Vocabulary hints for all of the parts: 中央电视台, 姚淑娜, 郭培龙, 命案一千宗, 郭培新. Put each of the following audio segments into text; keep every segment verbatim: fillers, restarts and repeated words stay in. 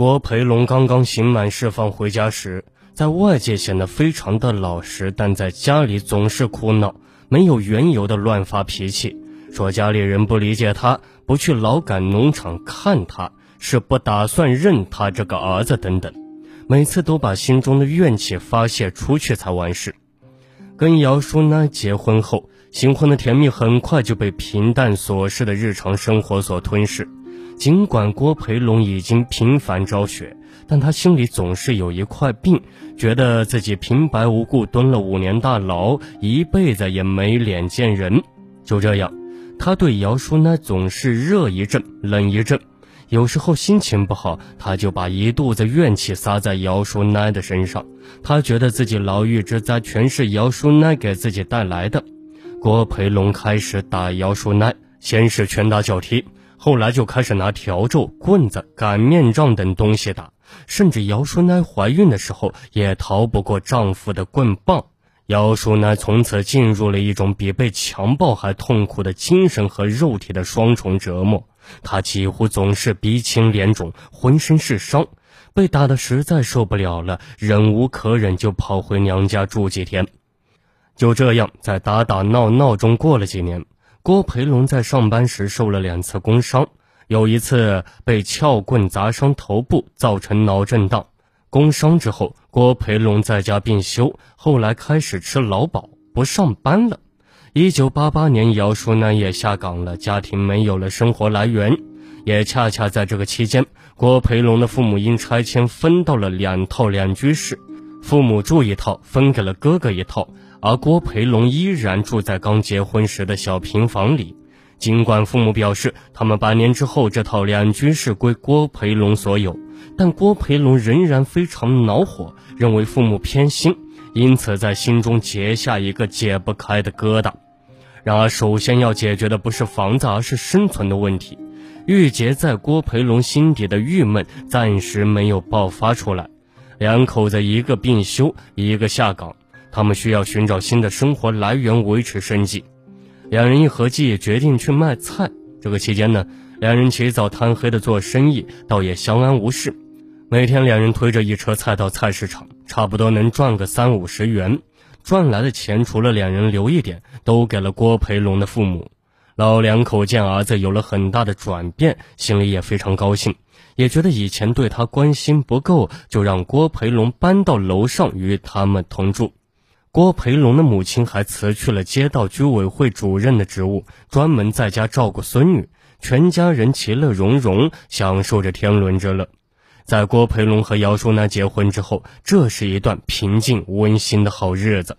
郭培龙刚刚刑满释放回家时，在外界显得非常的老实，但在家里总是哭闹，没有缘由的乱发脾气，说家里人不理解他，不去劳改农场看他，是不打算认他这个儿子等等，每次都把心中的怨气发泄出去才完事。跟姚淑娜结婚后，新婚的甜蜜很快就被平淡琐事的日常生活所吞噬。尽管郭培龙已经频繁昭雪，但他心里总是有一块病，觉得自己平白无故蹲了五年大牢，一辈子也没脸见人。就这样，他对姚淑娜总是热一阵冷一阵，有时候心情不好，他就把一肚子怨气撒在姚淑娜的身上。他觉得自己牢狱之灾全是姚淑娜给自己带来的。郭培龙开始打姚淑娜，先是拳打脚踢，后来就开始拿笤帚、棍子、擀面杖等东西打，甚至姚淑娜怀孕的时候也逃不过丈夫的棍棒。姚淑娜从此进入了一种比被强暴还痛苦的精神和肉体的双重折磨，她几乎总是鼻青脸肿，浑身是伤，被打得实在受不了了，忍无可忍就跑回娘家住几天。就这样，在打打闹闹中过了几年，郭培龙在上班时受了两次工伤，有一次被撬棍砸伤头部，造成脑震荡。工伤之后，郭培龙在家病休，后来开始吃劳保，不上班了。一九八八年，姚淑娜也下岗了，家庭没有了生活来源。也恰恰在这个期间，郭培龙的父母因拆迁分到了两套两居室，父母住一套，分给了哥哥一套，而郭培龙依然住在刚结婚时的小平房里。尽管父母表示他们八年之后这套两居室归郭培龙所有，但郭培龙仍然非常恼火，认为父母偏心，因此在心中结下一个解不开的疙瘩。然而首先要解决的不是房子，而是生存的问题。郁结在郭培龙心底的郁闷暂时没有爆发出来，两口子一个病休，一个下岗，他们需要寻找新的生活来源维持生计。两人一合计，决定去卖菜。这个期间呢，两人起早贪黑的做生意，倒也相安无事。每天两人推着一车菜到菜市场，差不多能赚个三五十元。赚来的钱除了两人留一点，都给了郭培龙的父母。老两口见儿子有了很大的转变，心里也非常高兴，也觉得以前对他关心不够，就让郭培龙搬到楼上与他们同住。郭培龙的母亲还辞去了街道居委会主任的职务，专门在家照顾孙女，全家人其乐融融，享受着天伦之乐。在郭培龙和姚淑娜结婚之后，这是一段平静温馨的好日子。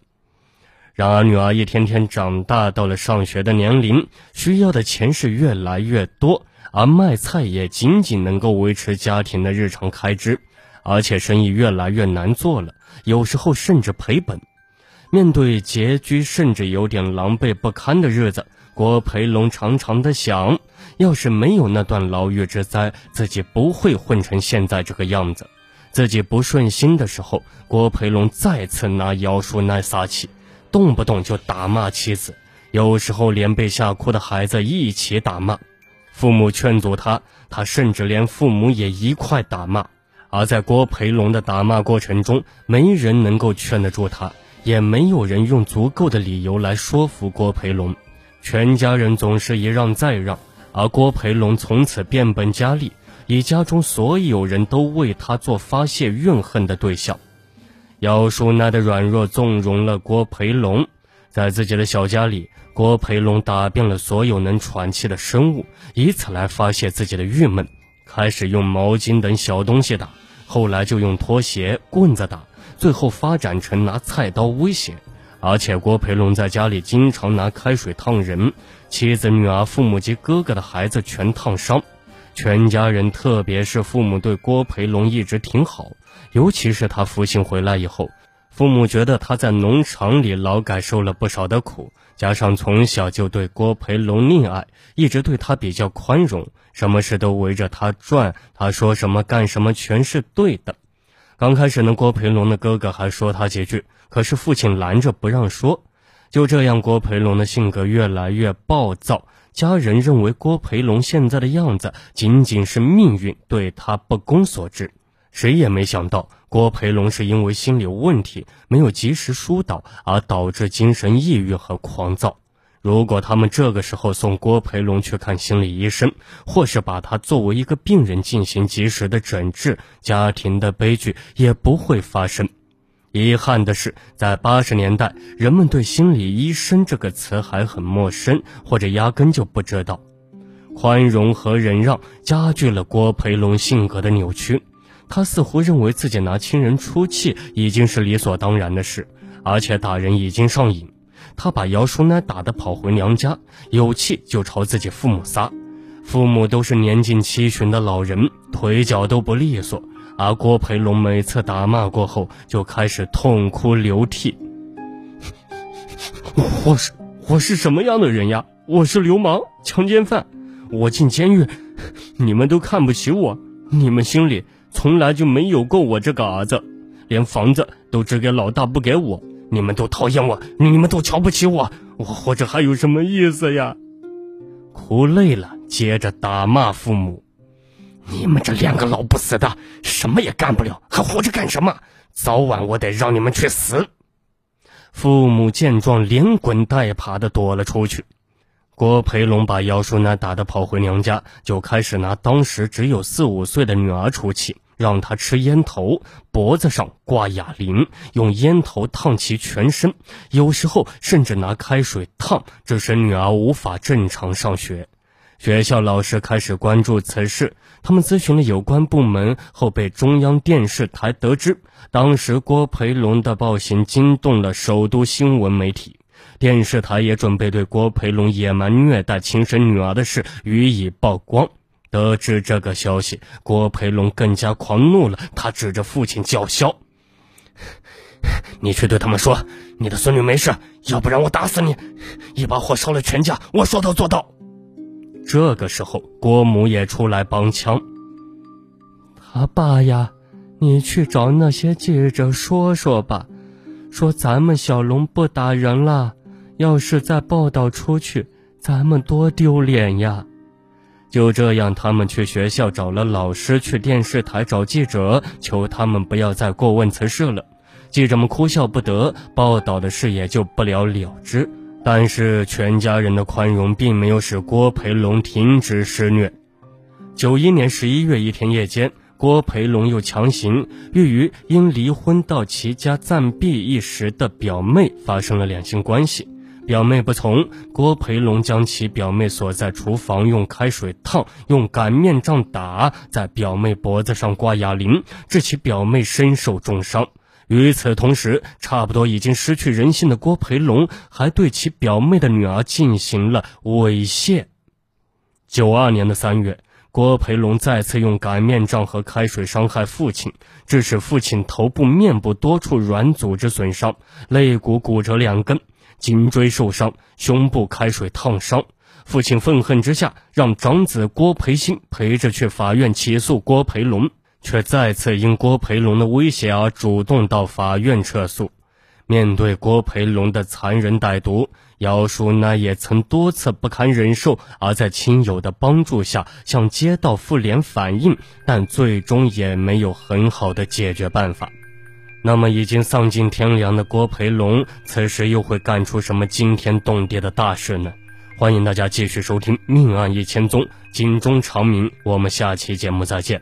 然而女儿一天天长大，到了上学的年龄，需要的钱是越来越多，而卖菜也仅仅能够维持家庭的日常开支，而且生意越来越难做了，有时候甚至赔本。面对拮据甚至有点狼狈不堪的日子，郭培龙常常的想，要是没有那段牢狱之灾，自己不会混成现在这个样子。自己不顺心的时候，郭培龙再次拿姚淑娜撒气，动不动就打骂妻子，有时候连被吓哭的孩子一起打骂。父母劝阻他，他甚至连父母也一块打骂。而在郭培龙的打骂过程中，没人能够劝得住他，也没有人用足够的理由来说服郭培龙，全家人总是一让再让，而郭培龙从此变本加厉，以家中所有人都为他做发泄怨恨的对象。姚淑娜的软弱纵容了郭培龙，在自己的小家里，郭培龙打遍了所有能喘气的生物，以此来发泄自己的郁闷，开始用毛巾等小东西打，后来就用拖鞋、棍子打，最后发展成拿菜刀威胁。而且郭培龙在家里经常拿开水烫人，妻子、女儿、父母及哥哥的孩子全烫伤。全家人特别是父母对郭培龙一直挺好，尤其是他服刑回来以后，父母觉得他在农场里劳改受了不少的苦，加上从小就对郭培龙溺爱，一直对他比较宽容，什么事都围着他转，他说什么干什么全是对的。刚开始呢，郭培龙的哥哥还说他几句，可是父亲拦着不让说。就这样，郭培龙的性格越来越暴躁，家人认为郭培龙现在的样子仅仅是命运对他不公所致。谁也没想到郭培龙是因为心理问题没有及时疏导而导致精神抑郁和狂躁。如果他们这个时候送郭培龙去看心理医生，或是把他作为一个病人进行及时的诊治，家庭的悲剧也不会发生。遗憾的是，在八十年代，人们对心理医生这个词还很陌生，或者压根就不知道。宽容和忍让加剧了郭培龙性格的扭曲，他似乎认为自己拿亲人出气已经是理所当然的事，而且打人已经上瘾。他把姚淑奶打得跑回娘家，有气就朝自己父母撒。父母都是年近七旬的老人，腿脚都不利索，而郭培龙每次打骂过后就开始痛哭流涕。我是我是什么样的人呀？我是流氓、强奸犯，我进监狱，你们都看不起我，你们心里从来就没有过我这个儿子，连房子都只给老大不给我，你们都讨厌我，你们都瞧不起我，我活着还有什么意思呀？哭累了，接着打骂父母。你们这两个老不死的，什么也干不了，还活着干什么？早晚我得让你们去死！父母见状，连滚带爬的躲了出去。郭培龙把姚淑娜打得跑回娘家，就开始拿当时只有四五岁的女儿出气，让她吃烟头，脖子上挂哑铃，用烟头烫其全身，有时候甚至拿开水烫，这使女儿无法正常上学。学校老师开始关注此事，他们咨询了有关部门后，被中央电视台得知，当时郭培龙的暴行惊动了首都新闻媒体。电视台也准备对郭培龙野蛮虐待亲生女儿的事予以曝光。得知这个消息，郭培龙更加狂怒了，他指着父亲叫嚣：你去对他们说，你的孙女没事，要不然我打死你，一把火烧了全家，我说到做到。这个时候郭母也出来帮腔：他爸呀，你去找那些记者说说吧，说咱们小龙不打人了，要是再报道出去，咱们多丢脸呀。就这样，他们去学校找了老师，去电视台找记者，求他们不要再过问此事了。记者们哭笑不得，报道的事也就不了了之。但是全家人的宽容并没有使郭培龙停止施虐。九一年十一月一天夜间，郭培龙又强行与于因离婚到其家暂避一时的表妹发生了两性关系，表妹不从，郭培龙将其表妹锁在厨房，用开水烫，用擀面杖打，在表妹脖子上挂哑铃，致其表妹身受重伤。与此同时，差不多已经失去人性的郭培龙还对其表妹的女儿进行了猥亵。九二年的三月，郭培龙再次用擀面杖和开水伤害父亲，致使父亲头部、面部多处软组织损伤，肋骨骨折两根，颈椎受伤，胸部开水烫伤。父亲愤恨之下，让长子郭培新陪着去法院起诉郭培龙，却再次因郭培龙的威胁而主动到法院撤诉。面对郭培龙的残忍歹毒，姚淑娜也曾多次不堪忍受，而在亲友的帮助下向街道妇联反映，但最终也没有很好的解决办法。那么已经丧尽天良的郭培龙，此时又会干出什么惊天动地的大事呢？欢迎大家继续收听《命案一千宗》，警钟长鸣，我们下期节目再见。